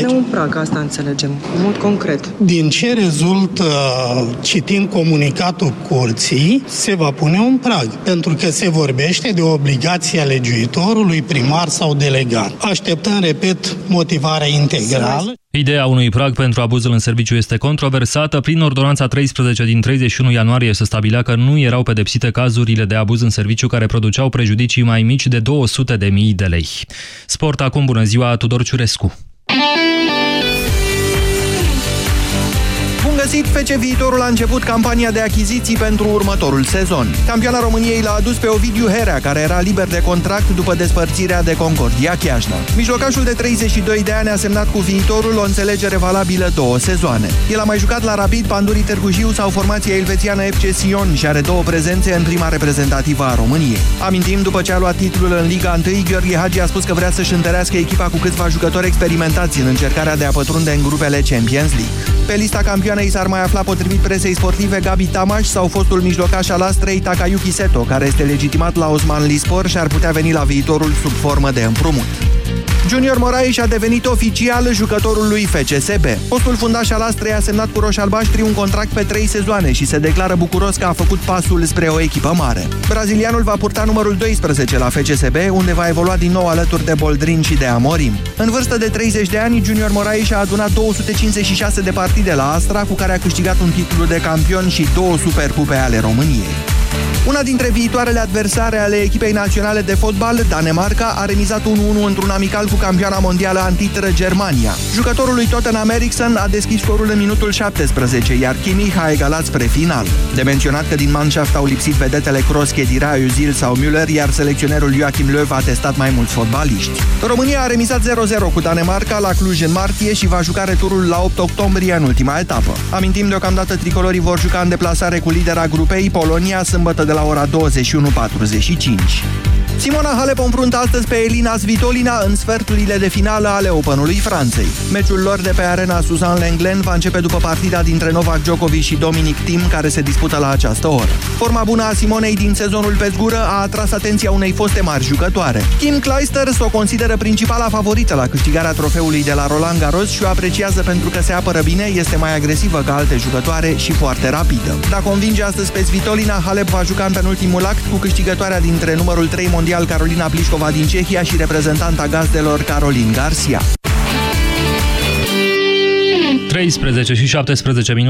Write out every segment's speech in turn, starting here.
Deci, un prag, asta înțelegem, mult concret. Din ce rezultă, citind comunicatul curții, se va pune un prag, pentru că se vorbește de obligația legiuitorului, primar sau delegat. Așteptăm, repet, motivarea integrală. Ideea unui prag pentru abuzul în serviciu este controversată. Prin ordonanța 13 din 31 ianuarie se stabilea că nu erau pedepsite cazurile de abuz în serviciu care produceau prejudicii mai mici de 200.000 de lei. Sport acum, bună ziua, Tudor Ciurescu. FC Viitorul a început campania de achiziții pentru următorul sezon. Campioana României l-a adus pe Ovidiu Herea, care era liber de contract după despărțirea de Concordia Chiajna. Mijlocașul de 32 de ani a semnat cu Viitorul o înțelegere valabilă 2 sezoane. El a mai jucat la Rapid Pandurii Târgu Jiu sau formația elvețiană FC Sion și are 2 prezențe în prima reprezentativă a României. Amintim, după ce a luat titlul în Liga 1, Gheorghe Hagi a spus că vrea să-și întărească echipa cu câțiva jucători experimentați în încercarea de a pătrunde în grupele Champions League. Pe lista campioanei s-ar mai afla, potrivit presei sportive, Gabi Tamași sau fostul mijlocaș al Astrei Takayuki Seto, care este legitimat la Osmanlispor și ar putea veni la Viitorul sub formă de împrumut. Junior Morais a devenit oficial jucătorul lui FCSB. Postul fundaș al Astrei a semnat cu roșalbaștri un contract pe 3 sezoane și se declară bucuros că a făcut pasul spre o echipă mare. Brazilianul va purta numărul 12 la FCSB, unde va evolua din nou alături de Boldrin și de Amorim. În vârstă de 30 de ani, Junior Morais a adunat 256 de partide la Astra, cu care a câștigat un titlu de campion și 2 supercupe ale României. Una dintre viitoarele adversare ale echipei naționale de fotbal, Danemarca, a remizat 1-1 într-un amical cu campioana mondială antitră Germania. Jucătorul lui Tottenham Eriksen a deschis scorul în minutul 17, iar Kimmich a egalat spre final. De menționat că din Mannschaft au lipsit vedetele Kroos, Khedira, Özil sau Müller, iar selecționerul Joachim Löw a testat mai mulți fotbaliști. România a remizat 0-0 cu Danemarca la Cluj în martie și va juca returul la 8 octombrie în ultima etapă. Amintim, deocamdată tricolorii vor juca în deplasare cu lidera grupei, Polonia, sâmbătă de la ora 21:45. Simona Halep o înfruntă astăzi pe Elina Svitolina în sferturile de finală ale Openului Franței. Meciul lor de pe arena Suzanne Lenglen va începe după partida dintre Novak Djokovic și Dominic Thiem, care se dispută la această oră. Forma bună a Simonei din sezonul pe zgură a atras atenția unei foste mari jucătoare. Kim Clijsters o consideră principala favorită la câștigarea trofeului de la Roland Garros și o apreciază pentru că se apără bine, este mai agresivă ca alte jucătoare și foarte rapidă. Dacă convinge astăzi pe Svitolina, Halep va juca în penultimul act cu câștigătoarea dintre numărul 3 mondial Carolina Pliskova din Cehia și reprezentanta gazdelor Caroline Garcia. 13:17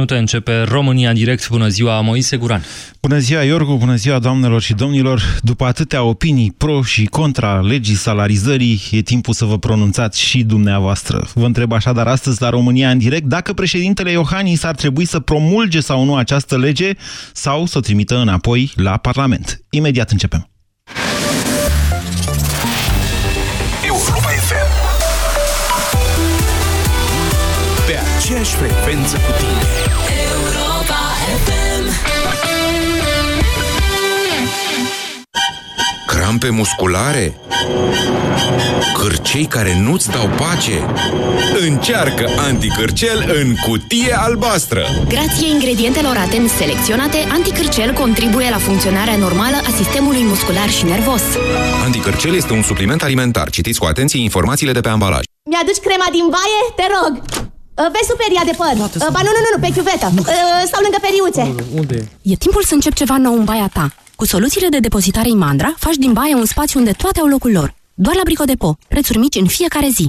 începe România în direct. Bună ziua, Moise Guran. Bună ziua, Iorgu, bună ziua, doamnelor și domnilor. După atâtea opinii pro și contra legii salarizării, e timpul să vă pronunțați și dumneavoastră. Vă întreb așadar astăzi la România în direct dacă președintele Iohannis ar trebui să promulge sau nu această lege sau să o trimită înapoi la Parlament. Imediat începem. Aceeași frecvență cu tine. Europa FM. Crampe musculare? Cârcei care nu-ți dau pace? Încearcă Anticârcel în cutie albastră. Grație ingredientelor atent selecționate, Anticârcel contribuie la funcționarea normală a sistemului muscular și nervos. Anticârcel este un supliment alimentar. Citiți cu atenție informațiile de pe ambalaj. Mi-aduci crema din baie? Te rog! Pe superia de păr. Ba nu, pe chiuvetă. Sau lângă periuțe. Unde e? E timpul să încep ceva nou în baia ta. Cu soluțiile de depozitare Imandra, faci din baie un spațiu unde toate au locul lor. Doar la Bricodepo. Prețuri mici în fiecare zi.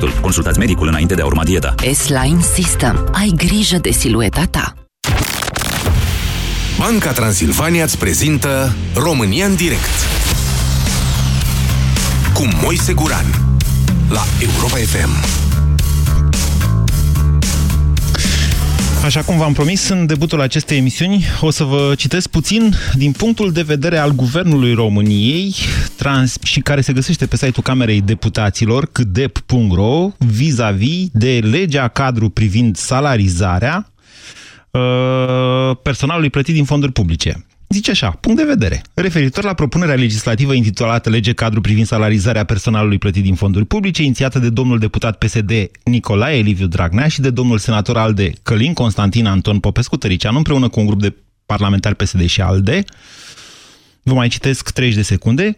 Consultați medicul înainte de a urma dieta. S-Line System. Ai grijă de silueta ta. Banca Transilvania îți prezintă România în direct cu Moise Guran la Europa FM. Așa cum v-am promis, în debutul acestei emisiuni o să vă citesc puțin din punctul de vedere al Guvernului României și care se găsește pe site-ul Camerei Deputaților, cdep.ro, vis-a-vis de legea cadru privind salarizarea personalului plătit din fonduri publice. Zice așa, punct de vedere. Referitor la propunerea legislativă intitulată Lege cadru privind salarizarea personalului plătit din fonduri publice, inițiată de domnul deputat PSD Nicolae Liviu Dragnea și de domnul senator ALDE Călin Constantin Anton Popescu Tăricianu, împreună cu un grup de parlamentari PSD și ALDE, vă mai citesc 30 de secunde.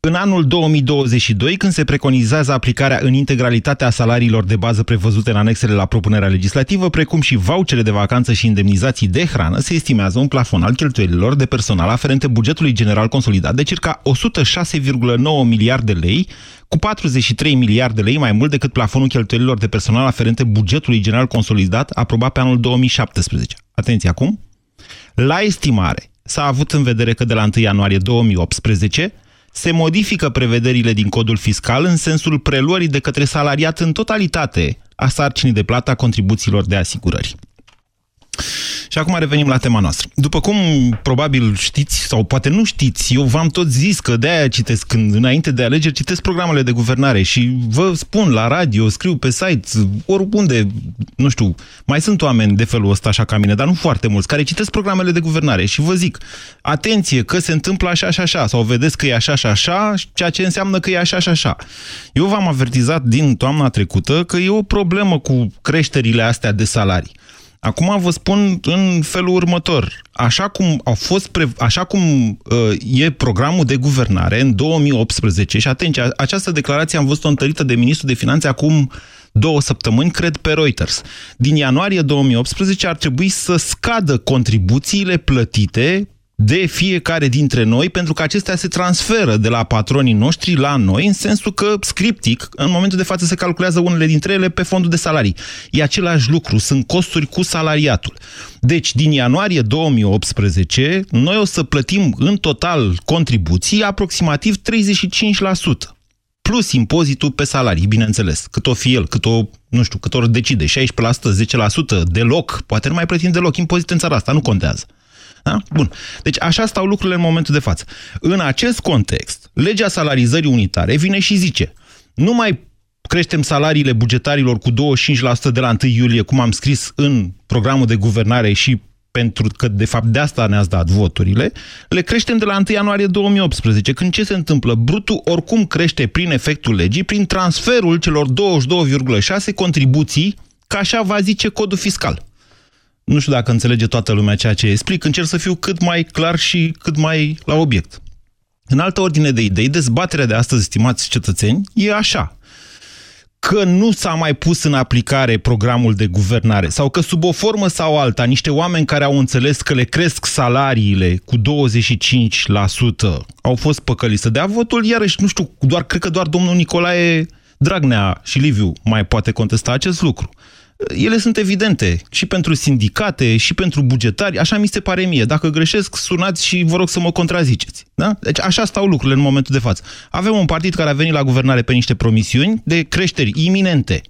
În anul 2022, când se preconizează aplicarea în integralitate a salariilor de bază prevăzute în anexele la propunerea legislativă, precum și vouchere de vacanță și indemnizații de hrană, se estimează un plafon al cheltuielilor de personal aferente bugetului general consolidat de circa 106,9 miliarde de lei, cu 43 miliarde de lei mai mult decât plafonul cheltuielilor de personal aferente bugetului general consolidat aprobat pe anul 2017. Atenție acum! La estimare, s-a avut în vedere că de la 1 ianuarie 2018, se modifică prevederile din codul fiscal în sensul preluării de către salariat în totalitate a sarcinii de plată a contribuțiilor de asigurări. Și acum revenim la tema noastră. După cum probabil știți, sau poate nu știți, eu v-am tot zis că de-aia citesc, când înainte de alegeri, citesc programele de guvernare și vă spun la radio, scriu pe site, oriunde, nu știu, mai sunt oameni de felul ăsta așa ca mine, dar nu foarte mulți, care citesc programele de guvernare și vă zic, atenție că se întâmplă așa și așa, sau vedeți că e așa și așa, ceea ce înseamnă că e așa și așa. Eu v-am avertizat din toamna trecută că e o problemă cu creșterile astea de salarii. Acum vă spun în felul următor. Așa cum e programul de guvernare în 2018, și atenție, această declarație am văzut-o întărită de ministrul de finanțe acum 2 săptămâni, cred, pe Reuters. Din ianuarie 2018 ar trebui să scadă contribuțiile plătite de fiecare dintre noi, pentru că acestea se transferă de la patronii noștri la noi, în sensul că, scriptic, în momentul de față se calculează unele dintre ele pe fondul de salarii. E același lucru, sunt costuri cu salariatul. Deci, din ianuarie 2018, noi o să plătim în total contribuții aproximativ 35%, plus impozitul pe salarii, bineînțeles, cât o fi el, cât ori decide, 16%, 10%, deloc, poate nu mai plătim deloc impozit în țara asta, nu contează. Da? Bun. Deci așa stau lucrurile în momentul de față. În acest context, legea salarizării unitare vine și zice: nu mai creștem salariile bugetarilor cu 25% de la 1 iulie, cum am scris în programul de guvernare și pentru că, de fapt, de asta ne-ați dat voturile, le creștem de la 1 ianuarie 2018, când ce se întâmplă? Brutul oricum crește prin efectul legii, prin transferul celor 22,6 contribuții, ca așa va zice codul fiscal. Nu știu dacă înțelege toată lumea ceea ce explic, încerc să fiu cât mai clar și cât mai la obiect. În altă ordine de idei, dezbaterea de astăzi, stimați cetățeni, e așa. Că nu s-a mai pus în aplicare programul de guvernare sau că sub o formă sau alta, niște oameni care au înțeles că le cresc salariile cu 25% au fost păcăliți să dea votul, iarăși, nu știu, cred că doar domnul Nicolae Dragnea și Liviu mai poate contesta acest lucru. Ele sunt evidente și pentru sindicate, și pentru bugetari, așa mi se pare mie. Dacă greșesc, sunați și vă rog să mă contraziceți. Da? Deci așa stau lucrurile în momentul de față. Avem un partid care a venit la guvernare pe niște promisiuni de creșteri iminente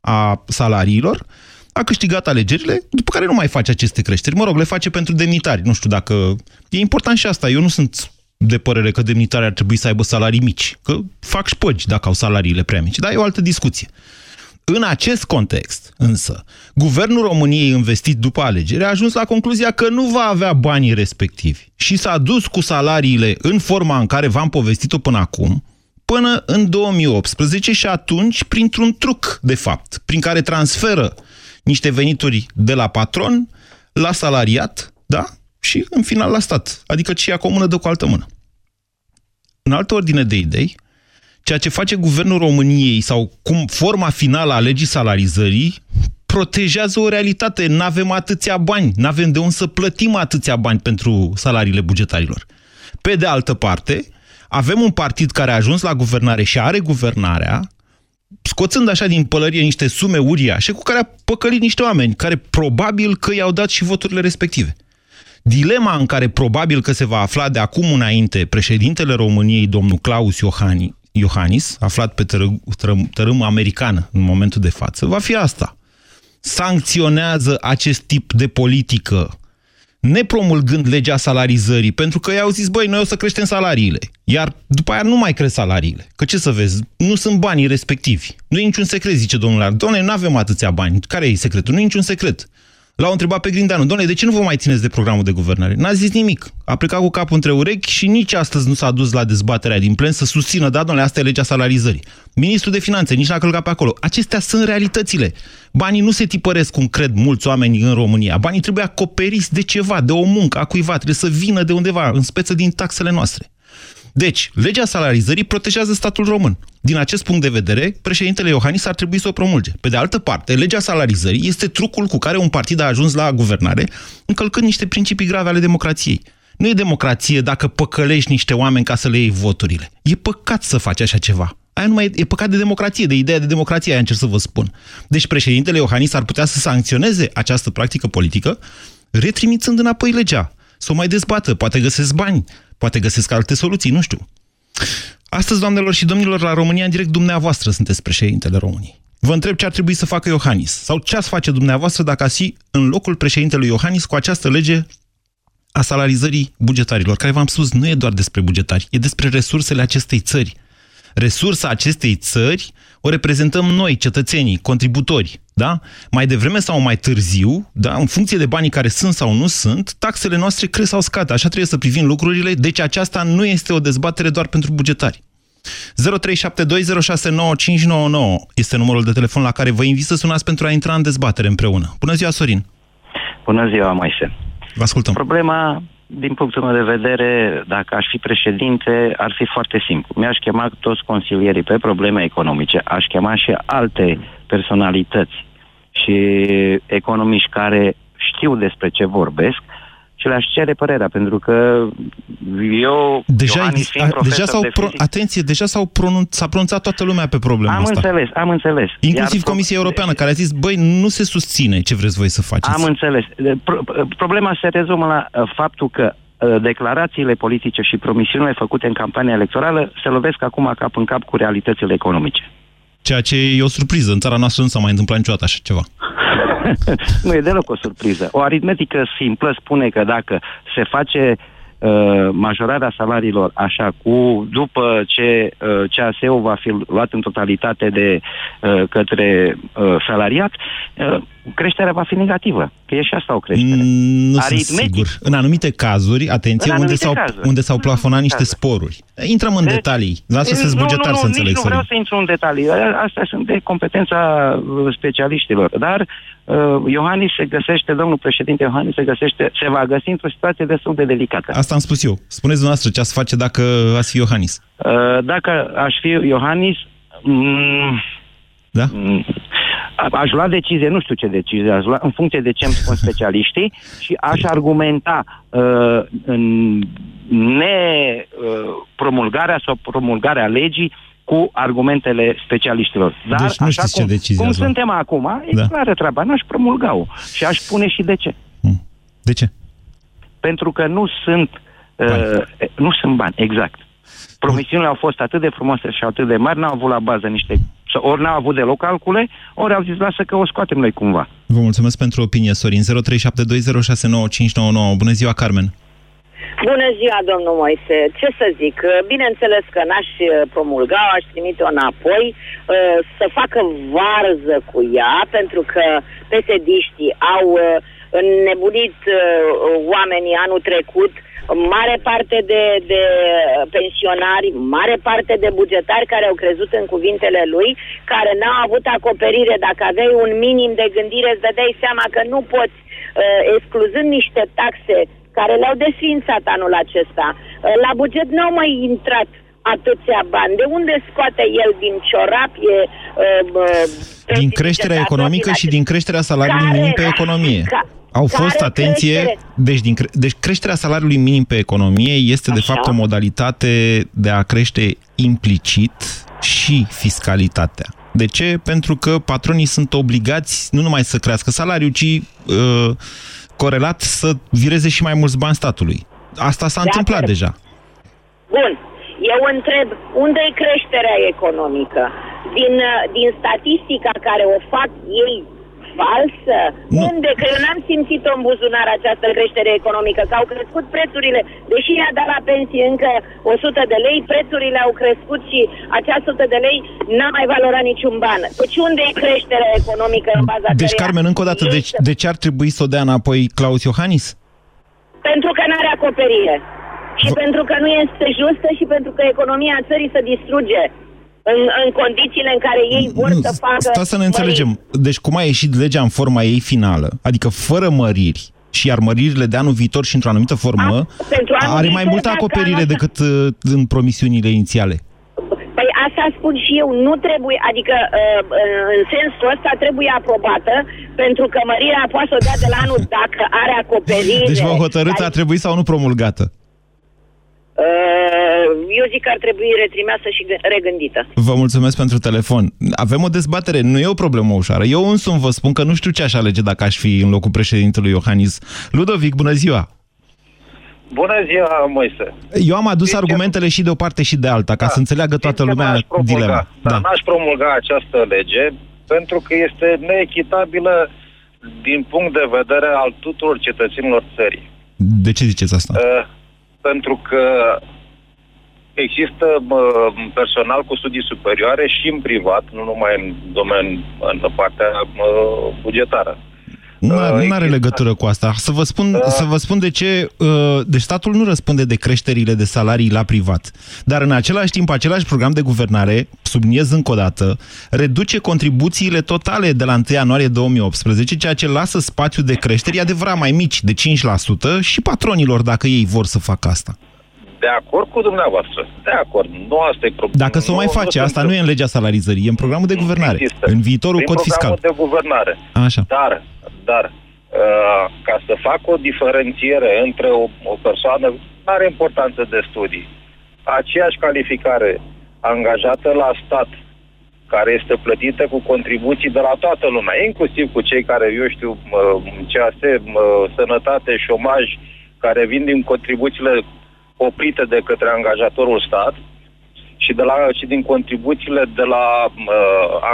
a salariilor, a câștigat alegerile, după care nu mai face aceste creșteri. Mă rog, le face pentru demnitari. Nu știu dacă... E important și asta. Eu nu sunt de părere că demnitarii ar trebui să aibă salarii mici. Că fac șpăgi dacă au salariile prea mici. Dar e o altă discuție. În acest context, însă, Guvernul României investit după alegeri a ajuns la concluzia că nu va avea banii respectivi și s-a dus cu salariile în forma în care v-am povestit-o până acum, până în 2018 și atunci printr-un truc, de fapt, prin care transferă niște venituri de la patron la salariat, da? Și în final la stat, adică ce ia cu o mână dă cu altă mână. În altă ordine de idei, ceea ce face Guvernul României sau cum forma finală a legii salarizării protejează o realitate. N-avem atâția bani, n-avem de unde să plătim atâția bani pentru salariile bugetarilor. Pe de altă parte, avem un partid care a ajuns la guvernare și are guvernarea, scoțând așa din pălărie niște sume uriașe cu care a păcălit niște oameni, care probabil că i-au dat și voturile respective. Dilema în care probabil că se va afla de acum înainte președintele României, domnul Klaus Iohannis, aflat pe tărâm americană în momentul de față, va fi asta. sancționează acest tip de politică, nepromulgând legea salarizării, pentru că i-au zis, băi, noi o să creștem salariile, iar după aia nu mai cresc salariile. Că ce să vezi, nu sunt banii respectivi. Nu e niciun secret, zice domnul Ardu. Doamne, nu avem atâția bani. Care e secretul? Nu e niciun secret. L-au întrebat pe Grindanu, doamne, de ce nu vă mai țineți de programul de guvernare? N-a zis nimic. A plecat cu capul între urechi și nici astăzi nu s-a dus la dezbaterea din plen să susțină, da, doamne, asta e legea salarizării. Ministrul de Finanțe nici n-a călcat pe acolo. Acestea sunt realitățile. Banii nu se tipăresc, cum cred mulți oameni în România. Banii trebuie acoperiți de ceva, de o muncă a cuiva. Trebuie să vină de undeva, în speță din taxele noastre. Deci, legea salarizării protejează statul român. Din acest punct de vedere, președintele Iohannis ar trebui să o promulge. Pe de altă parte, legea salarizării este trucul cu care un partid a ajuns la guvernare, încălcând niște principii grave ale democrației. Nu e democrație dacă păcălești niște oameni ca să le iei voturile. E păcat să faci așa ceva. Aia nu mai e păcat de democrație, de ideea de democrație, aia încerc să vă spun. Deci președintele Iohannis ar putea să sancționeze această practică politică, retrimițând înapoi legea. Să o mai dezbată, poate găsesc bani. Poate găsesc alte soluții, nu știu. Astăzi, doamnelor și domnilor, la România în direct, dumneavoastră sunteți președintele României. Vă întreb ce ar trebui să facă Iohannis. Sau ce ați face dumneavoastră dacă ați fi în locul președintelui Iohannis cu această lege a salarizării bugetarilor, care, v-am spus, nu e doar despre bugetari, e despre resursele acestei țări. Resursa acestei țări o reprezentăm noi, cetățenii, contributori, da? Mai devreme sau mai târziu, da? În funcție de banii care sunt sau nu sunt, taxele noastre cresc sau scad. Așa trebuie să privim lucrurile, deci aceasta nu este o dezbatere doar pentru bugetari. 0372069599 este numărul de telefon la care vă invit să sunați pentru a intra în dezbatere împreună. Bună ziua, Sorin! Bună ziua, Moise! Vă ascultăm! Problema, din punctul meu de vedere, dacă aș fi președinte, ar fi foarte simplu. Mi-aș chema toți consilierii pe probleme economice, aș chema și alte personalități și economiști care știu despre ce vorbesc și le-aș cere părerea, pentru că eu, Iohannis, fiind profesor de fizic... Atenție, deja s-a pronunțat toată lumea pe problema asta. Am înțeles. Inclusiv Comisia Europeană, care a zis, băi, nu se susține ce vreți voi să faceți. Am înțeles. Problema se rezumă la faptul că declarațiile politice și promisiunile făcute în campania electorală se lovesc acum cap în cap cu realitățile economice. Ceea ce e o surpriză. În țara noastră nu s-a mai întâmplat niciodată așa ceva. Nu e deloc o surpriză. O aritmetică simplă spune că dacă se face majorarea salariilor așa după ce CAS-ul va fi luat în totalitate de către salariat, creșterea va fi negativă. Că e și asta o creștere. Nu sunt sigur. În anumite cazuri, atenție, unde s-au plafonat niște sporuri. Intrăm în detalii. Lasă-se bugetar să înțeleg. Nu vreau să intru în detalii. Astea sunt de competența specialiștilor. Dar Iohannis se găsește, domnul președinte Iohannis se va găsi într-o situație destul de delicată. Asta am spus eu. Spuneți dumneavoastră ce ați face dacă ați fi Iohannis. Dacă aș fi Iohannis... Da? Aș lua decizie, nu știu ce decizie aș lua, în funcție de ce îmi spun specialiștii, și aș argumenta în nepromulgarea sau promulgarea legii cu argumentele specialiștilor. Dar deci nu știți cum suntem acum, e clară treaba, n-aș promulga-o. Și aș spune și de ce. De ce? Pentru că nu sunt bani, exact. Promisiunile au fost atât de frumoase și atât de mari, n-au avut la bază niște... Ori n-au avut deloc calcule, ori au zis, lasă că o scoatem noi cumva. Vă mulțumesc pentru opinie, Sorin. 0372069599. Bună ziua, Carmen! Bună ziua, domnul Moise! Ce să zic? Bineînțeles că n-aș promulga, aș trimite-o înapoi, să facă varză cu ea, pentru că PSD-știi au înnebunit oamenii anul trecut, mare parte de pensionari, mare parte de bugetari care au crezut în cuvintele lui, care n-au avut acoperire. Dacă aveai un minim de gândire, îți dădeai seama că nu poți, excluzând niște taxe care le-au desfințat anul acesta. La buget n-au mai intrat atâția bani. De unde scoate el din ciorap? Din creșterea economică și din creșterea salariului minim pe economie. Au fost, atenție, deci creșterea salariului minim pe economie este, de fapt, o modalitate de a crește implicit și fiscalitatea. De ce? Pentru că patronii sunt obligați nu numai să crească salariul, ci corelat să vireze și mai mulți bani statului. Asta s-a întâmplat deja. Bun. Eu întreb, unde e creșterea economică? Din statistica care o fac ei falsă? Nu. Unde? Că eu n-am simțit-o în buzunar această creștere economică, că au crescut prețurile. Deși i-a dat la pensie încă 100 de lei, prețurile au crescut și acea 100 de lei n-a mai valorat niciun ban. Deci unde e creșterea economică în baza căreia... Deci, Carmen, încă o dată, de ce ar trebui să o dea înapoi Klaus Iohannis? Pentru că n-are acoperire. Și pentru că nu este justă și pentru că economia țării se distruge în condițiile în care ei vor să facă... Stați să ne înțelegem. Deci cum a ieșit legea în forma ei finală, adică fără măriri, și iar măririle de anul viitor și într-o anumită formă, are mai multă acoperire decât în promisiunile inițiale. Păi asta spun și eu, nu trebuie, adică în sensul ăsta trebuie aprobată, pentru că mărirea poate să o dea de la anul dacă are acoperire. Deci v-au hotărât, a trebuit sau nu promulgată? Eu zic că ar trebui retrimeasă și regândită. Vă mulțumesc pentru telefon. Avem o dezbatere, nu e o problemă ușoară. Eu însumi vă spun că nu știu ce aș alege dacă aș fi în locul președintelui Iohannis. Ludovic, bună ziua! Bună ziua, Moise! Eu am adus argumentele și de o parte și de alta, ca să înțeleagă toată lumea dilema. Dar n-aș promulga această lege, pentru că este neechitabilă din punct de vedere al tuturor cetățenilor țării. De ce ziceți asta? Pentru că există personal cu studii superioare și în privat, nu numai în domeniu, în partea bugetară. Nu are legătură cu asta. Să vă spun de ce. Deci statul nu răspunde de creșterile de salarii la privat. Dar în același timp, același program de guvernare, subliniez încă o dată, reduce contribuțiile totale de la 1 ianuarie 2018, ceea ce lasă spațiu de creșteri adevărat mai mici, de 5%, și patronilor, dacă ei vor să facă asta. De acord cu dumneavoastră. De acord. Nu asta e problema. Dacă s-o mai face, asta nu e în legea salarizării, e în programul de guvernare. Există. În viitorul cod fiscal. În programul de guvernare. Așa. Dar ca să fac o diferențiere între o persoană, nu are importanță de studii. Aceeași calificare angajată la stat, care este plătită cu contribuții de la toată lumea, inclusiv cu cei care, eu știu, CAS, sănătate, șomaj, care vin din contribuțiile oprite de către angajatorul stat și din contribuțiile de la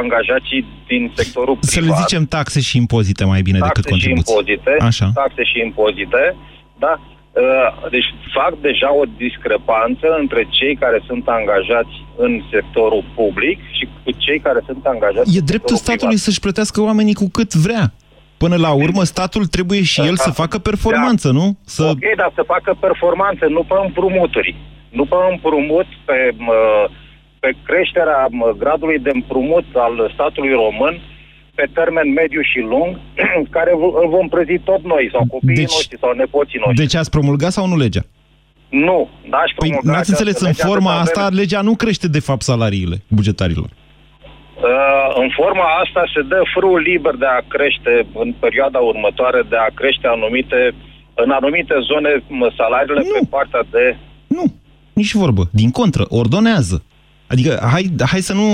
angajații din sectorul privat. Să le zicem taxe și impozite mai bine decât contribuții. Taxe și impozite, da? Deci fac deja o discrepanță între cei care sunt angajați în sectorul public și cu cei care sunt angajați. E dreptul statului să-și plătească oamenii cu cât vrea. Până la urmă, statul trebuie și el să facă performanță, nu? Ok, dar să facă performanță, nu pe împrumuturi. Nu pe împrumut, pe creșterea gradului de împrumut al statului român, pe termen mediu și lung, care îl vom prezi tot noi, sau copiii noștri, sau nepoții noștri. Deci ați promulgat sau nu legea? Nu, n-aș promulga. Păi n-ați înțeles, în forma asta, legea nu crește, de fapt, salariile bugetarilor. În forma asta se dă frâul liber de a crește în perioada următoare, de a crește în anumite zone salariile pe partea de... Nu, nici vorbă. Din contră, ordonează. Adică hai să nu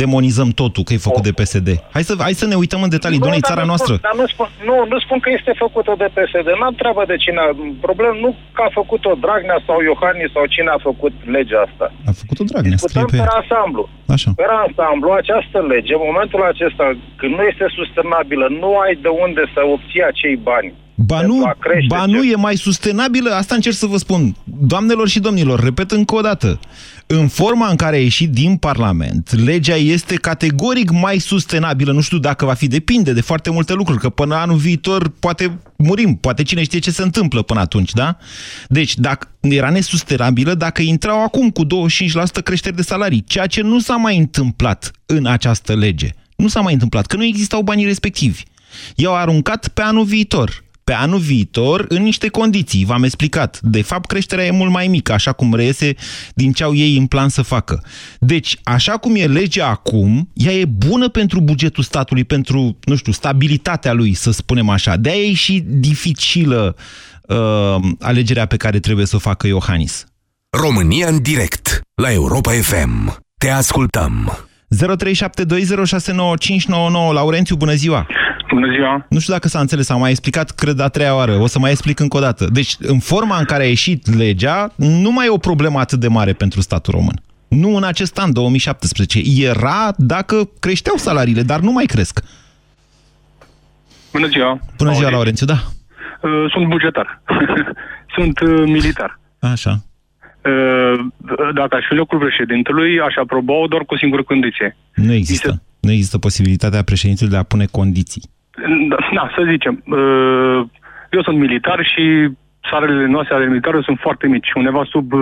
demonizăm totul că e făcut de PSD. Hai să ne uităm în detalii, doamne, țara noastră. Nu spun că este făcută de PSD. N-am treabă de cine. Problema nu că a făcut-o Dragnea sau Iohannis sau cine a făcut legea asta. A făcut-o Dragnea. Discutăm pe ansamblu. Așa. Per ansamblu, această lege, în momentul acesta, când nu este sustenabilă, nu ai de unde să obții acei bani. Ba nu e mai sustenabilă? Asta încerc să vă spun. Doamnelor și domnilor, repet încă o dată. În forma în care a ieșit din Parlament, legea este categoric mai sustenabilă. Nu știu dacă va fi, depinde de foarte multe lucruri, că până anul viitor poate murim, poate cine știe ce se întâmplă până atunci, da? Deci, dacă era nesustenabilă, dacă intrau acum cu 25% creșteri de salarii, ceea ce nu s-a mai întâmplat în această lege. Nu s-a mai întâmplat, că nu existau banii respectivi. I-au aruncat pe anul viitor. Pe anul viitor, în niște condiții, v-am explicat. De fapt, creșterea e mult mai mică, așa cum reiese din ce au ei în plan să facă. Deci, așa cum e legea acum, ea e bună pentru bugetul statului, pentru, nu știu, stabilitatea lui, să spunem așa. De-aia e și dificilă alegerea pe care trebuie să o facă Iohannis. România în direct, la Europa FM. Te ascultăm! 0372069599. Laurențiu, bună ziua! Bună ziua! Nu știu dacă s-a înțeles, am mai explicat, cred, a treia oară. O să mai explic încă o dată. Deci, în forma în care a ieșit legea, nu mai e o problemă atât de mare pentru statul român. Nu în acest an, 2017. Era dacă creșteau salariile, dar nu mai cresc. Bună ziua. Bună ziua, Laurențiu, da. Sunt bugetar. Sunt militar. Așa. Dacă aș fi locul președintelui, aș aproba-o doar cu o singură condiție. Nu există. Nu există posibilitatea președintelui de a pune condiții. Da, să zicem. Eu sunt militar și salariile noastre ale militarilor sunt foarte mici. Undeva sub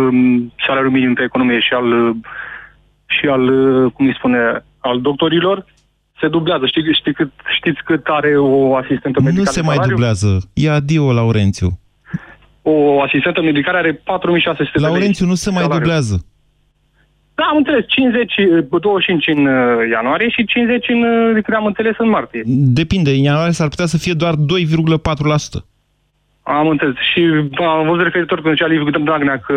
salariul minim pe economie și al cum îi spune, al doctorilor. Se dublează. Știți cât are o asistentă medicală? Nu se mai dublează. E adio, Laurențiu. O asistentă medicală are 4600 de lei. Laurențiu, nu se mai dublează. Da, am înțeles. 25 în ianuarie și 50 în, când am înțeles, în martie. Depinde. În ianuarie s-ar putea să fie doar 2,4%. Am înțeles. Și am văzut referitor când zicea Liviu Dragnea că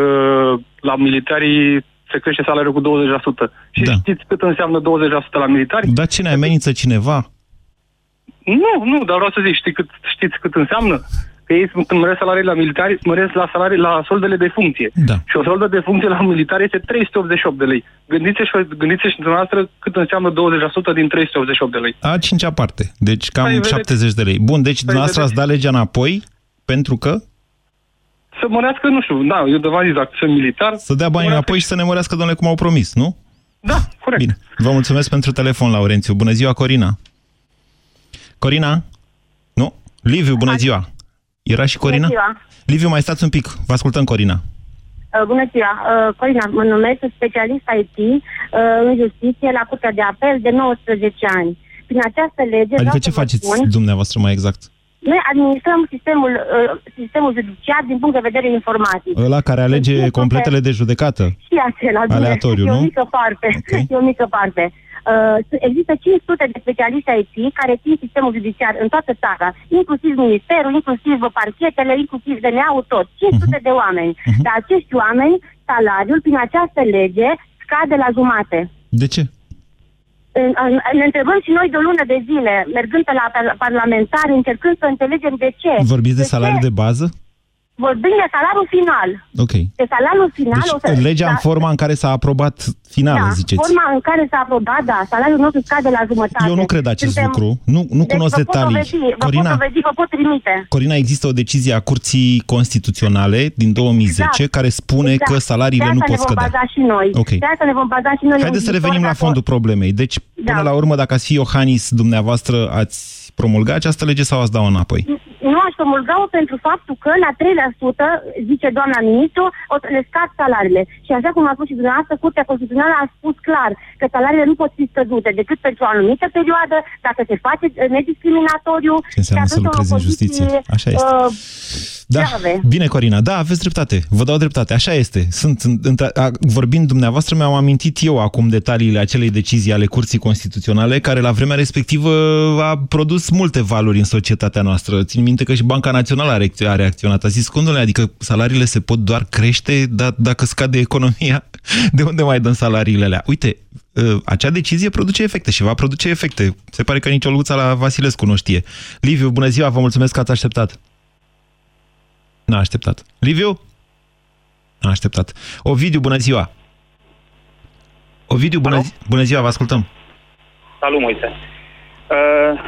la militarii se crește salariul cu 20%. Și da. Știți cât înseamnă 20% la militari? Dar cine amenință cineva? Nu, dar vreau să zic, știți cât înseamnă? Că ei măresc salariile la militari, măresc la soldele de funcție. Da. Și o soldă de funcție la militari este 388 de lei. Gândiți-și dumneavoastră cât înseamnă 20% din 388 de lei. A cincea parte. Deci cam 70 de lei. Bun, deci dumneavoastră ați dat legea înapoi pentru că? Să mărească, nu știu, da, eu de v-am zis, dacă sunt militar... Să dea bani înapoi și să ne mărească, domnule, cum au promis, nu? Da, corect. Bine, vă mulțumesc pentru telefon, Laurențiu. Bună ziua, Corina. Corina? Nu? Liviu, bună ziua. Era și Corina? Bună ziua. Liviu, mai stați un pic, vă ascultăm, Corina. Bună ziua, Corina, mă numesc, sunt specialist IT în justiție la Curtea de Apel de 19 ani. Prin această lege... Adică ce faceți dumneavoastră mai exact? Noi administrăm sistemul judiciar din punct de vedere informatic. Ăla care alege completele de judecată? Și acela, aleatoriu, nu? E o mică parte. Există 500 de specialiști IT care țin sistemul judiciar în toată țara, inclusiv ministerul, inclusiv parchetele, inclusiv DNA-ul, tot. 500 de oameni. Dar acești oameni, salariul, prin această lege, scade la jumate. De ce? Ne întrebăm și noi de o lună de zile, mergând pe la parlamentari, încercând să înțelegem de ce. Vorbiți de salariul de bază? Vorbim de salariul final. Ok. De salariul final... Deci, legea în forma în care s-a aprobat finalul, da, ziceți. Forma în care s-a aprobat, da, salariul nostru scade la jumătate. Eu nu cred acest lucru, nu deci cunosc detalii. Vă pot trimite. Corina, există o decizie a Curții Constituționale din 2010 care spune că salariile nu pot scădea. De asta ne vom baza și noi. Haideți să revenim la fondul problemei. Deci, până la urmă, dacă ați fi Iohannis, dumneavoastră ați promulga această lege sau ați da-o înapoi? Nu aș promulga-o pentru faptul că la 3%, zice doamna ministru, le scad salariile. Și așa cum a spus și dumneavoastră, Curtea Constituțională a spus clar că salariile nu pot fi scăzute decât pentru o anumită perioadă, dacă se face nediscriminatoriu. Ce înseamnă să lucrezi în justiție? Așa este. Da. Bine, Corina, da, aveți dreptate. Vă dau dreptate. Așa este. Vorbind dumneavoastră, mi-am amintit eu acum detaliile acelei decizii ale Curții Constituționale, care la vremea respectivă a produs multe valuri în societatea noastră. Țin minte că și Banca Națională a reacționat. A zis, domnule, adică salariile se pot doar crește, dar dacă scade economia, de unde mai dăm salariile alea? Uite, acea decizie produce efecte și va produce efecte. Se pare că nici o Luța la Vasilescu nu știe. Liviu, bună ziua, vă mulțumesc că ați așteptat. N-a așteptat. Liviu? N-a așteptat. Ovidiu, bună ziua! Ovidiu, bună ziua, vă ascultăm! Salut, Moise!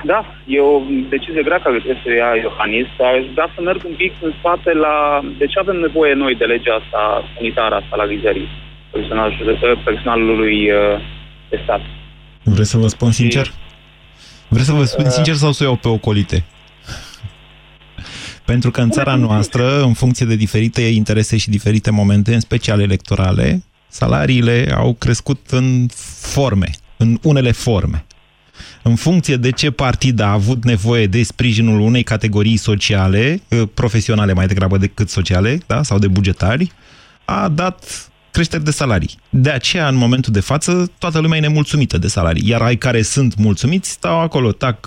Da, e o decizie grea care trebuie să ia Iohannis. Aș vrea să merg un pic în spate la... De ce avem nevoie noi de legea asta unitară a salarizării personalului de stat? Vreți să vă spun sincer? Vreți să vă spun sincer sau să o iau pe ocolite? Pentru că în țara noastră, în funcție de diferite interese și diferite momente, în special electorale, salariile au crescut în forme, în unele forme. În funcție de ce partid a avut nevoie de sprijinul unei categorii sociale, profesionale mai degrabă decât sociale, da? Sau de bugetari, a dat creșteri de salarii. De aceea, în momentul de față, toată lumea e nemulțumită de salarii, iar ai care sunt mulțumiți stau acolo, tac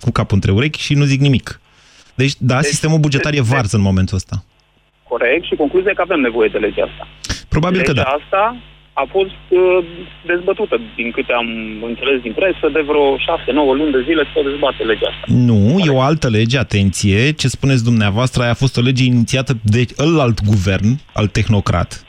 cu capul între urechi și nu zic nimic. Deci, da, sistemul bugetar e varză în momentul ăsta. Corect, și concluzia că avem nevoie de legea asta. Probabil că da. Legea asta a fost dezbătută, din câte am înțeles din presă, de vreo 6-9 luni de zile să dezbate legea asta. Nu, e o altă lege, atenție, ce spuneți dumneavoastră, aia a fost o lege inițiată de alt guvern, al tehnocrat,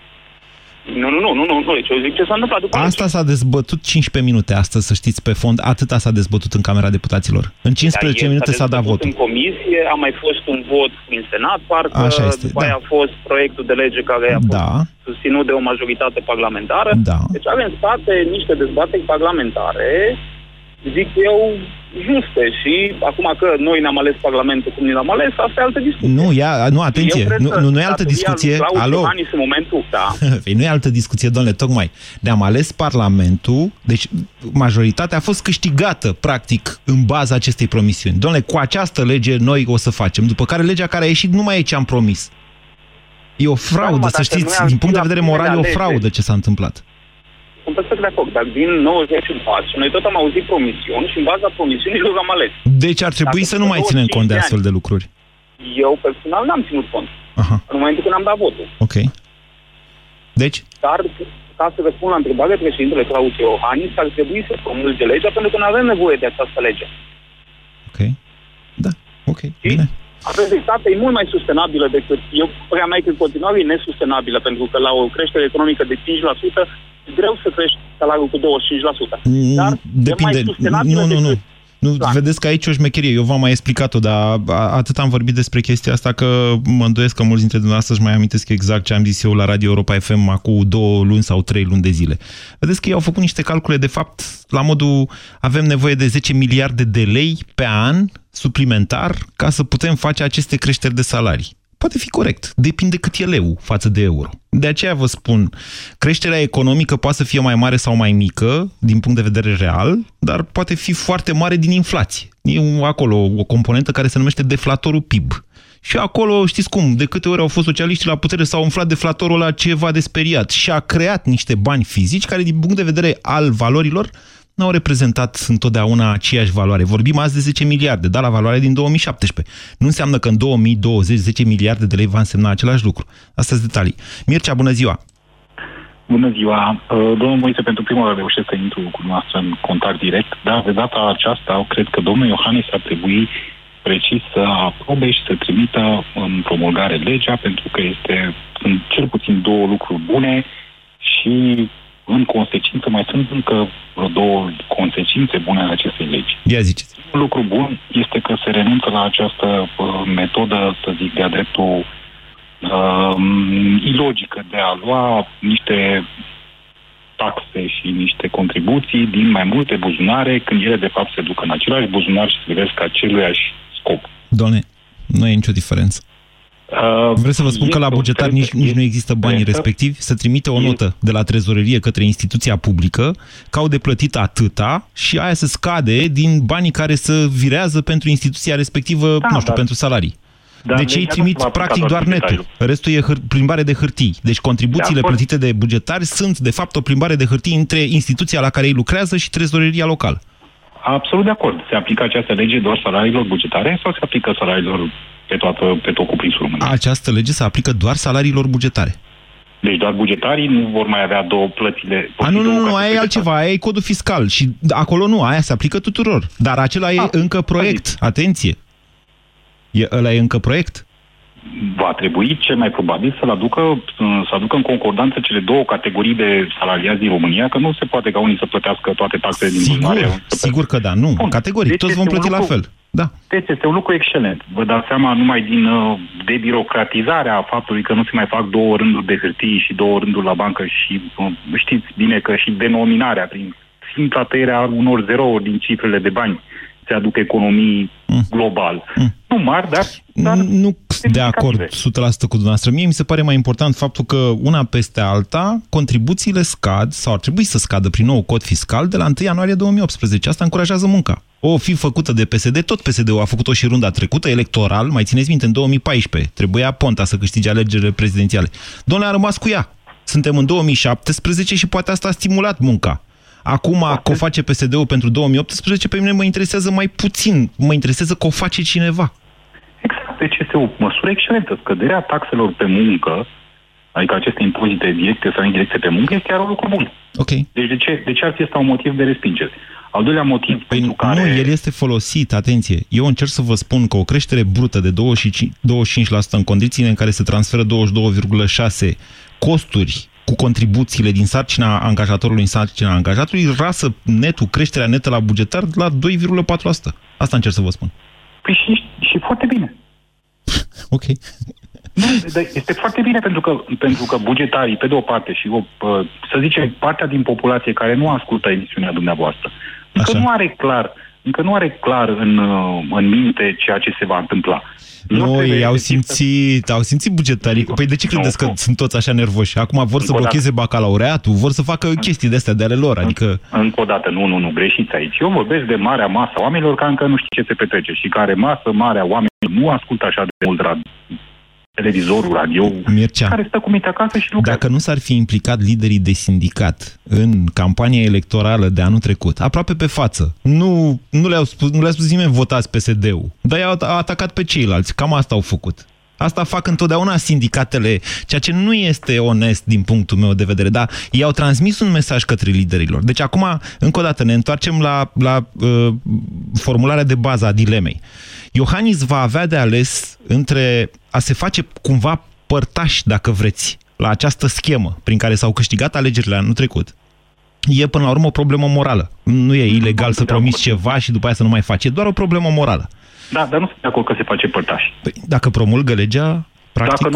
Nu, deci eu zic ce s-a întâmplat după asta aici. S-a dezbătut 15 minute astăzi, să știți, pe fond, atâta s-a dezbătut în Camera Deputaților. În 15 minute s-a dat votul. În comisie a mai fost un vot în Senat, parcă. Așa este, după aia a fost proiectul de lege care a fost susținut de o majoritate parlamentară. Da. Deci avem în spate niște dezbateri parlamentare, zic eu, juste. Și acum că noi ne-am ales Parlamentul cum ne-am ales, asta e altă discuție. Nu, atenție, nu e altă discuție. Alo. În momentul, da. Păi nu e altă discuție, domnule, tocmai. Ne-am ales Parlamentul, deci majoritatea a fost câștigată, practic, în baza acestei promisiuni. Domnule, cu această lege noi o să facem, după care legea care a ieșit nu mai e ce am promis. E o fraudă, să știți, din punct de vedere moral, e o fraudă ce s-a întâmplat. Sunt perfect de acord, dar din 94 noi tot am auzit promisiuni și în baza promisiunilor am ales. Deci ar trebui să nu mai ținem cont de astfel de lucruri. Eu personal n-am ținut cont. Aha. În momentul când am dat votul. Ok. Deci? Dar, ca să răspund la întrebare, președintele Klaus Iohannis ar trebui să promulge legea, pentru că nu avem nevoie de această lege. Ok. Da. Ok. Bine. Această e mult mai sustenabilă decât, eu părea mea că în continuare e nesustenabilă, pentru că la o creștere economică de 5%, greu să crești salariul cu 25%. Dar depinde. E mai sustenabilă decât... Nu, da. Vedeți că aici e o șmecherie, eu v-am mai explicat-o, dar atât am vorbit despre chestia asta că mă îndoiesc că mulți dintre dumneavoastră își mai amintesc exact ce am zis eu la Radio Europa FM acum 2 luni sau 3 luni de zile. Vedeți că ei au făcut niște calcule, de fapt, la modul avem nevoie de 10 miliarde de lei pe an suplimentar ca să putem face aceste creșteri de salarii. Poate fi corect. Depinde cât e leu față de euro. De aceea vă spun, creșterea economică poate să fie mai mare sau mai mică, din punct de vedere real, dar poate fi foarte mare din inflație. E acolo o componentă care se numește deflatorul PIB. Și acolo, știți cum, de câte ori au fost socialiștii la putere, s-au umflat deflatorul la ceva de speriat și a creat niște bani fizici care, din punct de vedere al valorilor, n-au reprezentat întotdeauna aceeași valoare. Vorbim azi de 10 miliarde, dar la valoare din 2017. Nu înseamnă că în 2020 10 miliarde de lei va însemna același lucru. Astea sunt detalii. Mircea, bună ziua! Bună ziua! Domnul Moise, pentru prima oară reușesc să intru cu dumneavoastră în contact direct, dar de data aceasta cred că domnul Iohannis ar trebui precis să aprobe și să trimită în promulgare legea, pentru că sunt cel puțin două lucruri bune și... în consecință, mai sunt încă vreo două consecințe bune ale acestei legi. Ia ziceți. Un lucru bun este că se renunță la această metodă, să zic, de-a dreptul ilogică de a lua niște taxe și niște contribuții din mai multe buzunare, când ele, de fapt, se duc în același buzunar și privesc aceluiași scop. Doamne, nu e nicio diferență. Vreți să vă spun că la bugetar nici nu există banii respectivi? Să trimite o notă de la trezorerie către instituția publică că au de plătit atâta și aia se scade din banii care se virează pentru instituția respectivă, da, nu știu, pentru salarii. Da, deci ei trimit practic doar netul. Restul e plimbare de hârtii. Deci contribuțiile plătite de bugetari sunt de fapt o plimbare de hârtii între instituția la care ei lucrează și trezoreria locală. Absolut de acord. Se aplică această lege doar salariilor bugetare sau se aplică salariilor pe tot cuprinsul României? Această lege se aplică doar salariilor bugetare. Deci doar bugetarii nu vor mai avea două plățile. Nu, aia e altceva, aia e codul fiscal și acolo nu, aia se aplică tuturor. Dar acela e încă proiect, atenție. Ăla e încă proiect. Va trebui, cel mai probabil, să aducă în concordanță cele două categorii de salariați din România, că nu se poate ca unii să plătească toate taxele din buzunare. Sigur că da, nu. Bun. Categoric, deci toți vom plăti la fel. Da. Deci este un lucru excelent. Vă dați seama numai din debirocratizarea faptului că nu se mai fac două rânduri de hârtii și două rânduri la bancă și știți bine că și denominarea, prin simpla tăierea unor zerouri din cifrele de bani, se aduc economii global. Nu mari, dar nu de acord 100% cu dumneavoastră. Mie mi se pare mai important faptul că una peste alta contribuțiile scad sau ar trebui să scadă prin nou cod fiscal de la 1 ianuarie 2018. Asta încurajează munca. O fi făcută de PSD, tot PSD-ul a făcut-o și runda trecută, electoral, mai țineți minte, în 2014. Trebuia Ponta să câștige alegerile prezidențiale. Domnule, a rămas cu ea. Suntem în 2017 și poate asta a stimulat munca. Acum, că o face PSD-ul pentru 2018, pe mine mă interesează mai puțin. Mă interesează că o face cineva. Exact. Deci este o măsură excelentă. Scăderea taxelor pe muncă, adică aceste impozite directe sau indirecte pe muncă, este chiar un lucru bun. Ok. Deci de ce ar fi asta un motiv de respingere? Al doilea motiv pentru care... Nu, el este folosit, atenție. Eu încerc să vă spun că o creștere brută de 25% în condițiile în care se transferă 22,6% costuri cu contribuțiile din sarcina angajatorului în sarcina angajatului, rasă netul, creșterea netă la bugetar la 2,4%. Asta încerc să vă spun. Păi și foarte bine. Ok. Nu, este foarte bine pentru că bugetarii, pe de o parte, și o, să zicem, partea din populație care nu ascultă emisiunea dumneavoastră, încă nu are clar în minte ceea ce se va întâmpla. Noi au simțit bugetarii. Păi de ce credeți că sunt toți așa nervoși? Acum vor să blocheze bacalaureatul, vor să facă chestii de astea de ale lor, adică... Încă o dată, nu, greșiți aici. Eu vorbesc de marea masă a oamenilor care încă nu știu ce se petrece și care masă mare a oamenilor nu ascultă așa de mult televizorul, radio, Mircea, care stă cu mintea acasă și lucrează. Dacă nu s-ar fi implicat liderii de sindicat în campania electorală de anul trecut, aproape pe față, nu le-a spus nimeni votați PSD-ul, dar i-a atacat pe ceilalți, cam asta au făcut. Asta fac întotdeauna sindicatele, ceea ce nu este onest din punctul meu de vedere, dar ei au transmis un mesaj către liderilor. Deci acum, încă o dată, ne întoarcem la formularea de bază a dilemei. Iohannis va avea de ales între a se face cumva părtaș, dacă vreți, la această schemă prin care s-au câștigat alegerile anul trecut. E până la urmă o problemă morală. Nu e ilegal să promiți ceva și după aia să nu mai faci. E doar o problemă morală. Da, dar nu sunt de acord că se face părtaș. Păi, dacă promulgă legea, practic... Dacă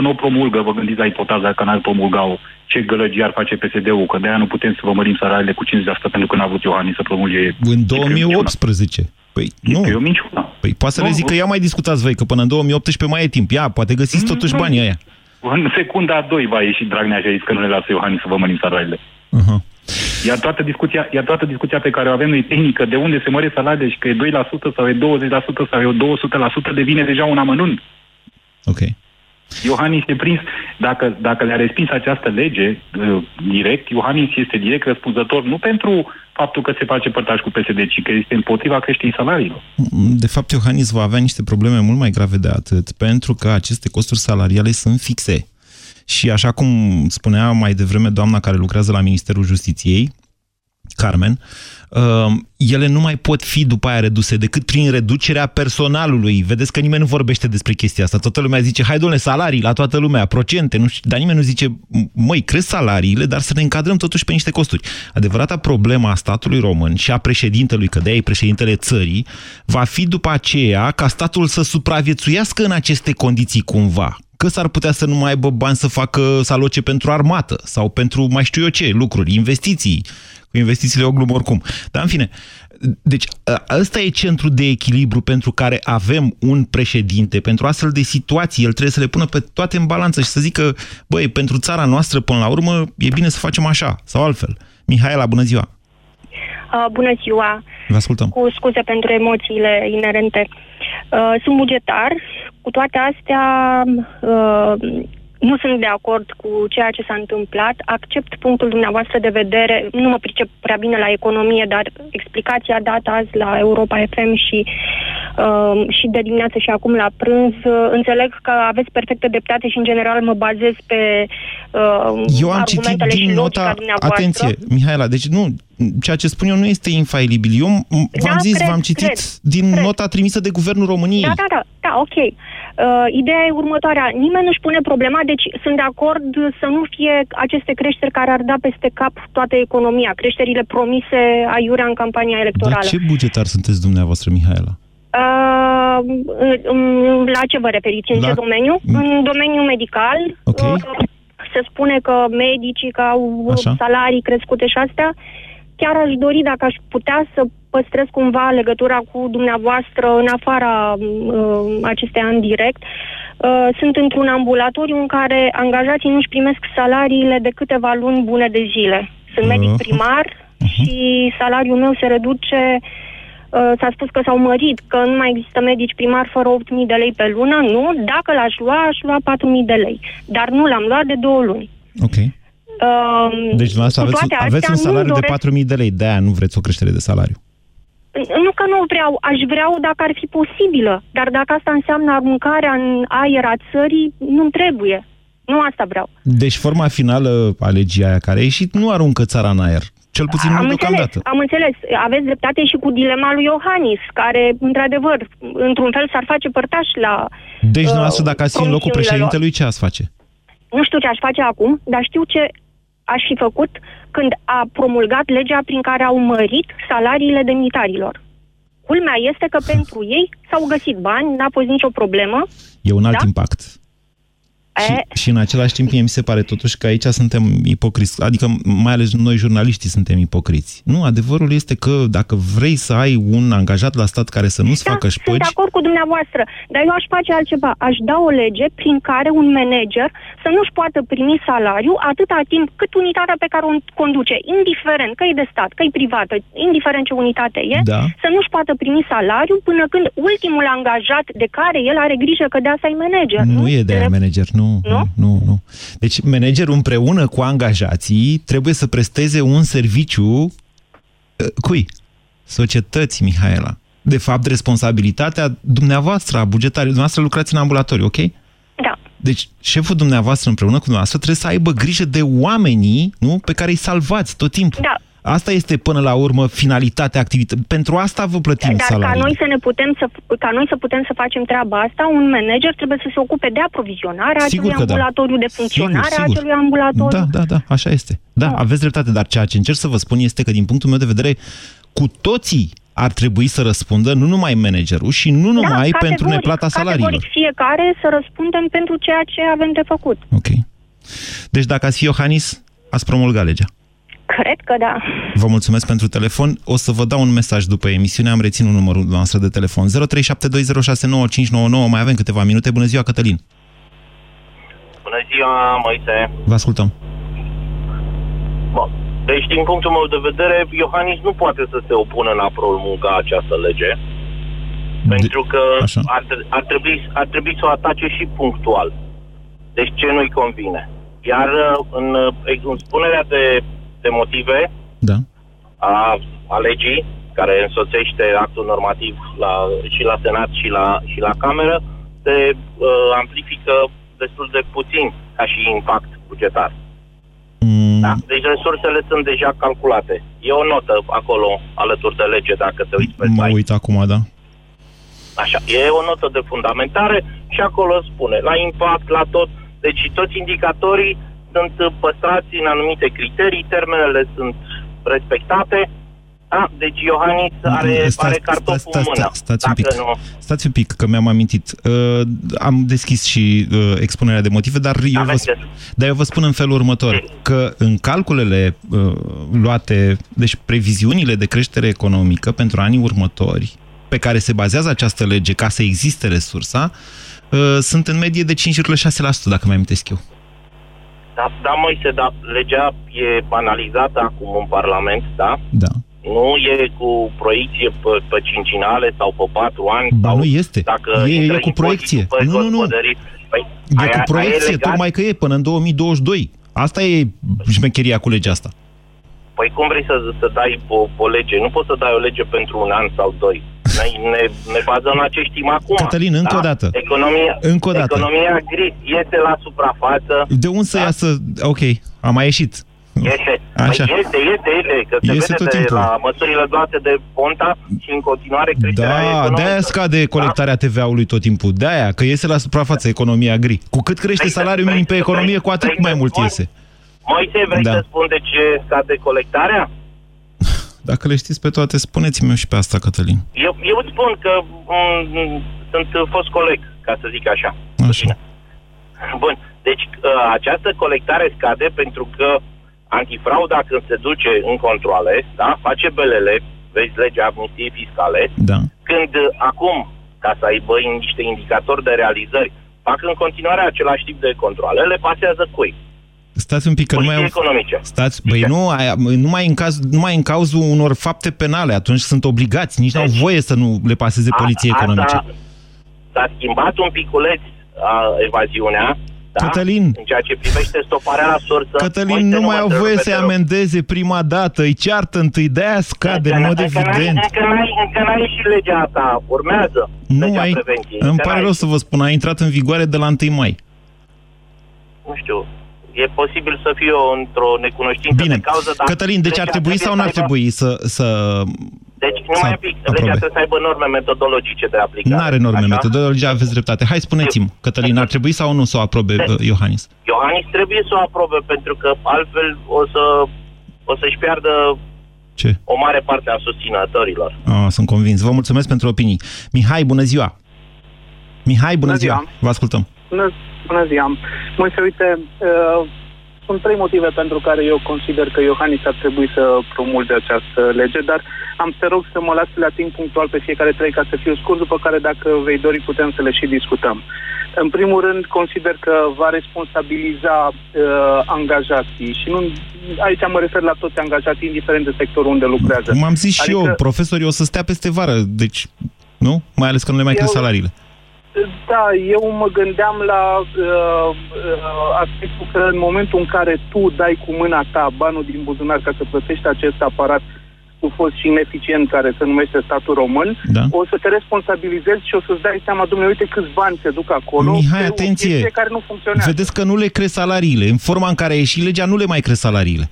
nu o promulgă, vă gândiți la ipoteza că n-ar promulga-o, ce gălăgie ar face PSD-ul, că de-aia nu putem să vă mărim salariile cu 50% pentru că n-a vrut Iohannis să promulge... În 2018... Păi nu. Eu minciuna. Păi poate să le zic că ia mai discutați voi, că până în 2018 mai e timp. Ia, poate găsiți totuși banii aia. În secunda a 2 va ieși Dragnea și a zis că nu le lasă Iohannis să vă mărim salariile. Iar toată discuția pe care o avem e tehnică, de unde se mărește salariile și că e 2% sau e 20% sau e 200%, devine deja un amănunt. Ok. Iohannis este prins, dacă le-a respins această lege direct, Iohannis este direct răspunzător nu pentru faptul că se face părtaș cu PSD, ci că este împotriva creșterii salariilor. De fapt, Iohannis va avea niște probleme mult mai grave de atât, pentru că aceste costuri salariale sunt fixe. Și așa cum spunea mai devreme doamna care lucrează la Ministerul Justiției, Carmen, ele nu mai pot fi după aia reduse decât prin reducerea personalului. Vedeți că nimeni nu vorbește despre chestia asta. Toată lumea zice, hai dom'le, salarii la toată lumea, procente, nu știu, dar nimeni nu zice, măi, cresc salariile, dar să ne încadrăm totuși pe niște costuri. Adevărata problema a statului român și a președintelui, că de-aia e președintele țării, va fi după aceea ca statul să supraviețuiască în aceste condiții cumva. Că s-ar putea să nu mai aibă bani să aloce pentru armată sau pentru mai știu eu ce lucruri, investiții. Cu investițiile o glumă oricum. Dar în fine, deci ăsta e centrul de echilibru pentru care avem un președinte. Pentru astfel de situații el trebuie să le pună pe toate în balanță și să zică, băi, pentru țara noastră până la urmă e bine să facem așa sau altfel. Mihaela, bună ziua! Bună ziua! Vă ascultăm! Cu scuze pentru emoțiile inerente. Sunt bugetar. Cu toate astea, nu sunt de acord cu ceea ce s-a întâmplat. Accept punctul dumneavoastră de vedere. Nu mă pricep prea bine la economie, dar explicația dată azi la Europa FM și de dimineață și acum la prânz, înțeleg că aveți perfectă dreptate și în general mă bazez pe eu am argumentele citit din și nota... dumneavoastră. Atenție, Mihaela, deci nu... Ceea ce spun eu nu este infailibil. Eu v-am citit din nota trimisă de Guvernul României. Da, ok. Ideea e următoarea. Nimeni nu-și pune problema, deci sunt de acord să nu fie aceste creșteri care ar da peste cap toată economia, creșterile promise aiurea în campania electorală. Dar ce bugetar sunteți dumneavoastră, Mihaela? La ce vă referiți? În ce domeniu? În domeniul medical. Ok. Se spune că medicii că au salarii crescute și astea. Chiar aș dori, dacă aș putea, să păstrez cumva legătura cu dumneavoastră în afara acestei ani direct. Sunt într-un ambulatoriu în care angajații nu-și primesc salariile de câteva luni bune de zile. Sunt medic primar și salariul meu se reduce... S-a spus că s-au mărit, că nu mai există medici primari fără 8.000 de lei pe lună. Nu, dacă l-aș lua, aș lua 4.000 de lei. Dar nu l-am luat de 2 luni. Ok. Deci aveți un salariu de 4.000 de lei, de-aia nu vreți o creștere de salariu. Nu că nu vreau, aș vrea dacă ar fi posibilă, dar dacă asta înseamnă aruncarea în aer a țării, nu-mi trebuie. Nu asta vreau. Deci forma finală a legii aia care a ieșit nu aruncă țara în aer. Cel puțin nu deocamdată. Am înțeles. Aveți dreptate și cu dilema lui Iohannis, care, într-adevăr, într-un fel s-ar face părtaș la... Deci, dumneavoastră, dacă ați fi în locul președintelui, ce ați face? Nu știu ce aș face acum, dar știu ce aș fi făcut când a promulgat legea prin care au mărit salariile demnitarilor. Culmea este că pentru ei s-au găsit bani, n-a fost nicio problemă. E un alt impact. Și în același timp mi se pare totuși că aici suntem ipocriți, adică mai ales noi jurnaliștii suntem ipocriți. Nu, adevărul este că dacă vrei să ai un angajat la stat care să nu-ți facă șpăgi... Sunt de acord cu dumneavoastră, dar eu aș face altceva. Aș da o lege prin care un manager să nu-și poată primi salariu atâta timp cât unitatea pe care o conduce, indiferent că e de stat, că e privată, indiferent ce unitate e, da, să nu-și poată primi salariu până când ultimul angajat de care el are grijă că de asta e manager. Nu e de aia manager, nu. Nu. Deci managerul împreună cu angajații trebuie să presteze un serviciu cui? Societății, Mihaela. De fapt, responsabilitatea dumneavoastră, bugetară, dumneavoastră lucrați în ambulatoriu, ok? Da. Deci șeful dumneavoastră împreună cu dumneavoastră trebuie să aibă grijă de oamenii, nu? Pe care îi salvați tot timpul. Da. Asta este până la urmă finalitatea activității. Pentru asta vă plătim salariul. Dar ca noi să putem să facem treaba asta, un manager trebuie să se ocupe de aprovizionarea acelui ambulatoriu, de funcționarea acelui ambulatoriu. Da, așa este. Da, aveți dreptate, dar ceea ce încerc să vă spun este că din punctul meu de vedere, cu toții ar trebui să răspundă, nu numai managerul și nu numai pentru neplata salariilor. Categoric fiecare să răspundem pentru ceea ce avem de făcut. Ok. Deci dacă ați fi Iohannis, ați promulga legea. Cred că da. Vă mulțumesc pentru telefon. O să vă dau un mesaj după emisiune. Am reținut numărul nostru de telefon. 0372069599. Mai avem câteva minute. Bună ziua, Cătălin. Bună ziua, Moise. Vă ascultăm. Bun. Deci, din punctul meu de vedere, Iohannis nu poate să se opună la promulga această lege. Pentru că ar trebui să o atace și punctual. Deci ce nu-i convine. Iar în spunerea de motive a legii care însoțește actul normativ și la Senat și la Cameră se amplifică destul de puțin ca și impact bugetar. Da? Deci resursele sunt deja calculate. E o notă acolo alături de lege dacă te uiți pe site. Mă uit acum, da. Așa, e o notă de fundamentare și acolo spune la impact, la tot. Deci toți indicatorii sunt păstrați în anumite criterii, termenele sunt respectate. Deci Iohannis are cartoful în mână. Stați un pic, că mi-am amintit. Am deschis și expunerea de motive, dar eu vă spun în felul următor, că în calculele luate, deci previziunile de creștere economică pentru anii următori, pe care se bazează această lege ca să existe resursa, sunt în medie de 5,6%, dacă mi-am amintesc eu. Da, Moise, da, legea e analizată acum în Parlament, da? Da. Nu e cu proiecție pe cincinale sau pe 4 ani. Ba nu este, e cu proiecție. Nu. Păi, e cu proiecție, tocmai că e până în 2022. Asta e șmecheria cu legea asta. Păi cum vrei să dai o lege? Nu poți să dai o lege pentru 1 an sau 2. Ne bazăm la ce știm acum. Cătălin, încă o dată. Încă o dată. Economia gri este la suprafață. De unde să iasă? Ok, a mai ieșit. Este, că se iese vede de la măsurile luate de Ponta și în continuare creșterea economică. De-aia scade colectarea TVA-ului tot timpul. De-aia, că iese la suprafață economia gri. Cu cât crește salariul minim pe economie, cu atât mai mult iese. Moise, vrei să spun de ce scade colectarea? Dacă le știți pe toate, spuneți-mi și pe asta, Cătălin. Eu îți spun că sunt fost coleg, ca să zic așa. Bun, deci această colectare scade pentru că antifrauda, când se duce în controale, da, face belele, vezi legea amnistiei fiscale, când acum, ca să aibă niște indicatori de realizări, fac în continuare același tip de controale, le pasează cui? Stați un pic, că numai în cazul unor fapte penale, atunci sunt obligați, nici n-au voie să nu le paseze poliției economice. S-a schimbat un piculeț evaziunea, Cătălin, în ceea ce privește stoparea la sursă. Cătălin, nu mai au voie să-i amendeze prima dată, îi ceartă întâi, de-aia scade, în mod evident. Încă n-a ieșit legea asta, urmează legea prevenției. Îmi pare rău să vă spun, a intrat în vigoare de la 1 mai. Nu știu. E posibil să fie într-o necunoștință de cauză, dar... Cătălin, deci ar trebui sau nu ar trebui să... Deci, numai un pic, legea trebuie să aibă norme metodologice de aplicare. Nu are norme metodologice, aveți dreptate. Hai, spuneți-mi, Cătălin, ar trebui sau nu să o aprobe Iohannis? Eu Iohannis trebuie să o aprobe, pentru că altfel o să-și piardă o mare parte a susținătorilor. Ah, sunt convins. Vă mulțumesc pentru opinii. Mihai, bună ziua! Mihai, bună ziua! Vă ascultăm! Bună ziua! Mulțumesc, uite, sunt trei motive pentru care eu consider că Iohannis ar trebui să promulge această lege, dar am să rog să mă las la timp punctual pe fiecare trei ca să fiu scurt, după care dacă vei dori putem să le și discutăm. În primul rând, consider că va responsabiliza angajații și nu, aici mă refer la toți angajații, indiferent de sectorul unde lucrează. M-am zis și adică, eu, profesorii o să stea peste vară, deci, nu? Mai ales că nu le mai cresc salariile. Da, eu mă gândeam la aspectul că în momentul în care tu dai cu mâna ta banul din buzunar ca să plătești acest aparat fost și ineficient care se numește statul român, da. O să te responsabilizezi și o să-ți dai seama, domnule, uite câți bani se duc acolo. Mihai, atenție! Care nu funcționează. Vedeți că nu le cresc salariile. În forma în care a ieșit legea, nu le mai cresc salariile.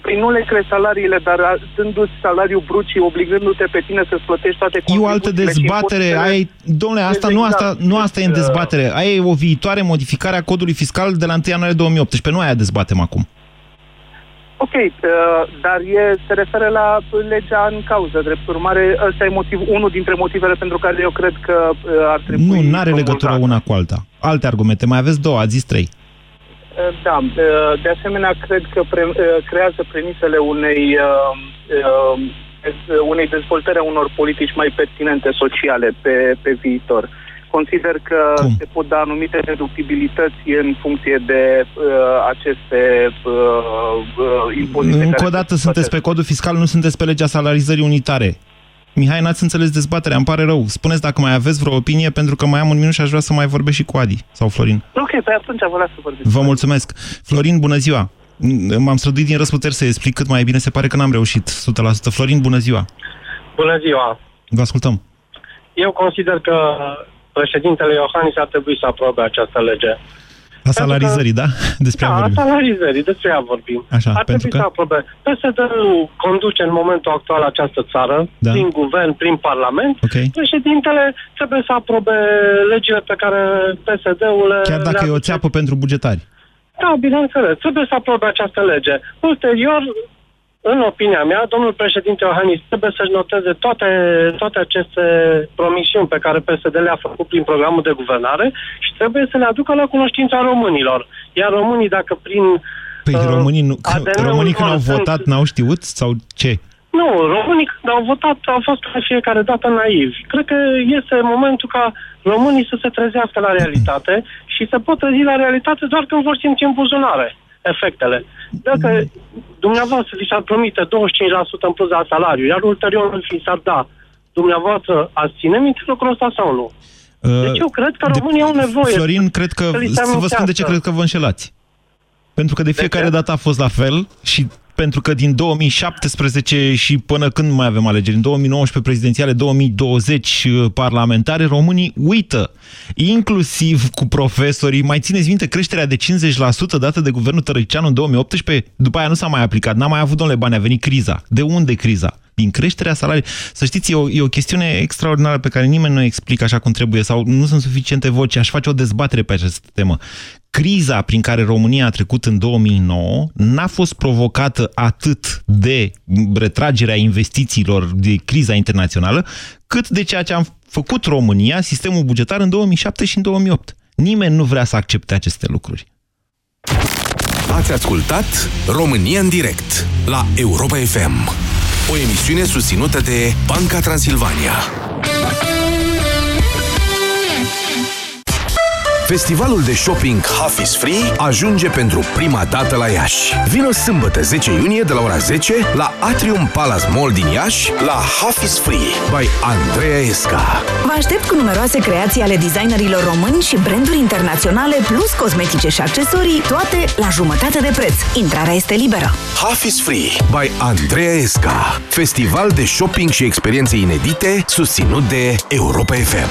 Păi nu le cresc salariile, dar dându-ți salariul brut și obligându-te pe tine să-ți plătești toate contribuțiile. E o altă dezbatere. Domnule, asta e în dezbatere. Aia e o viitoare modificare a codului fiscal de la 1 ianuarie 2018. Nu aia dezbatem acum. Ok, dar se referă la legea în cauză. Drept urmare, ăsta e unul dintre motivele pentru care eu cred că ar trebui... Nu, n-are legătură una cu alta. Alte argumente. Mai aveți două, ați zis trei. Da, de asemenea, cred că creează premisele unei dezvoltări a unor politici mai pertinente sociale pe viitor. Consider că se pot da anumite reductibilități în funcție de aceste impozite. Încă o dată sunteți pe codul fiscal, nu sunteți pe legea salarizării unitare. Mihai, n-ați înțeles dezbaterea, îmi pare rău. Spuneți dacă mai aveți vreo opinie, pentru că mai am un minut și aș vrea să mai vorbesc și cu Adi sau Florin. Ok, pe atunci vă las să vorbiți. Vă mulțumesc. Florin, bună ziua! M-am străduit din răsputeri să explic cât mai bine, se pare că n-am reușit 100%. Florin, bună ziua! Bună ziua! Vă ascultăm. Eu consider că președintele Iohannis ar trebui să aprobe această lege. A salarizării, da? Despre ea vorbim. A salarizării, despre ea vorbim. Așa, ar trebui să aprobe. PSD-ul conduce în momentul actual această țară, prin guvern, prin parlament. Okay. Președintele trebuie să aprobe legile pe care PSD-ul le... Chiar dacă e o țeapă pentru bugetari. Da, bineînțeles. Trebuie să aprobe această lege. Ulterior, în opinia mea, domnul președinte Iohannis trebuie să-și noteze toate aceste promisiuni pe care PSD le-a făcut prin programul de guvernare și trebuie să le aducă la cunoștința românilor. Iar românii, dacă prin... Păi românii când au votat n-au știut sau ce? Nu, românii când au votat au fost ca fiecare dată naivi. Cred că este momentul ca românii să se trezească la realitate și se pot trezi la realitate doar când vor simți în buzunare efectele. Dacă dumneavoastră vi s-ar promite 25% în plus la salariu, iar ulterior vi s-ar da, dumneavoastră ați ține minte lucrul ăsta sau nu? Deci eu cred că românii au nevoie. Florin, cred că, să vă spun de ce cred că vă înșelați. Pentru că de fiecare dată a fost la fel și pentru că din 2017 și până când mai avem alegeri, în 2019 prezidențiale, 2020 parlamentare, românii uită, inclusiv cu profesorii. Mai țineți minte creșterea de 50% dată de guvernul Tărăcianu în 2018? După aia nu s-a mai aplicat, n-a mai avut, domnule, bani, a venit criza. De unde criza? Din creșterea salariilor. Să știți, e o chestiune extraordinară pe care nimeni nu o explică așa cum trebuie sau nu sunt suficiente voci. Aș face o dezbatere pe această temă. Criza prin care România a trecut în 2009 n-a fost provocată atât de retragerea investițiilor, de criza internațională, cât de ceea ce am făcut România, sistemul bugetar, în 2007 și în 2008. Nimeni nu vrea să accepte aceste lucruri. Ați ascultat România în direct la Europa FM. O emisiune susținută de Banca Transilvania. Festivalul de shopping Half is Free ajunge pentru prima dată la Iași. Vino sâmbătă 10 iunie de la ora 10 la Atrium Palace Mall din Iași la Half is Free by Andreea Esca. Vă aștept cu numeroase creații ale designerilor români și branduri internaționale plus cosmetice și accesorii, toate la jumătate de preț. Intrarea este liberă. Half is Free by Andreea Esca. Festival de shopping și experiențe inedite susținut de Europa FM.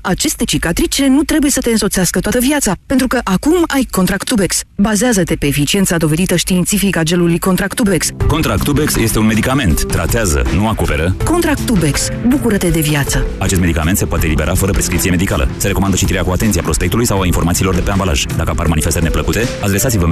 Aceste cicatrice nu trebuie să te însoțească toată viața, pentru că acum ai Contractubex. Bazează-te pe eficiența dovedită științifică a gelului Contractubex. Contractubex este un medicament. Tratează, nu acoperă. Contractubex. Bucură-te de viață. Acest medicament se poate elibera fără prescripție medicală. Se recomandă citirea cu atenție a prospectului sau a informațiilor de pe ambalaj. Dacă apar manifestări neplăcute, adresați-vă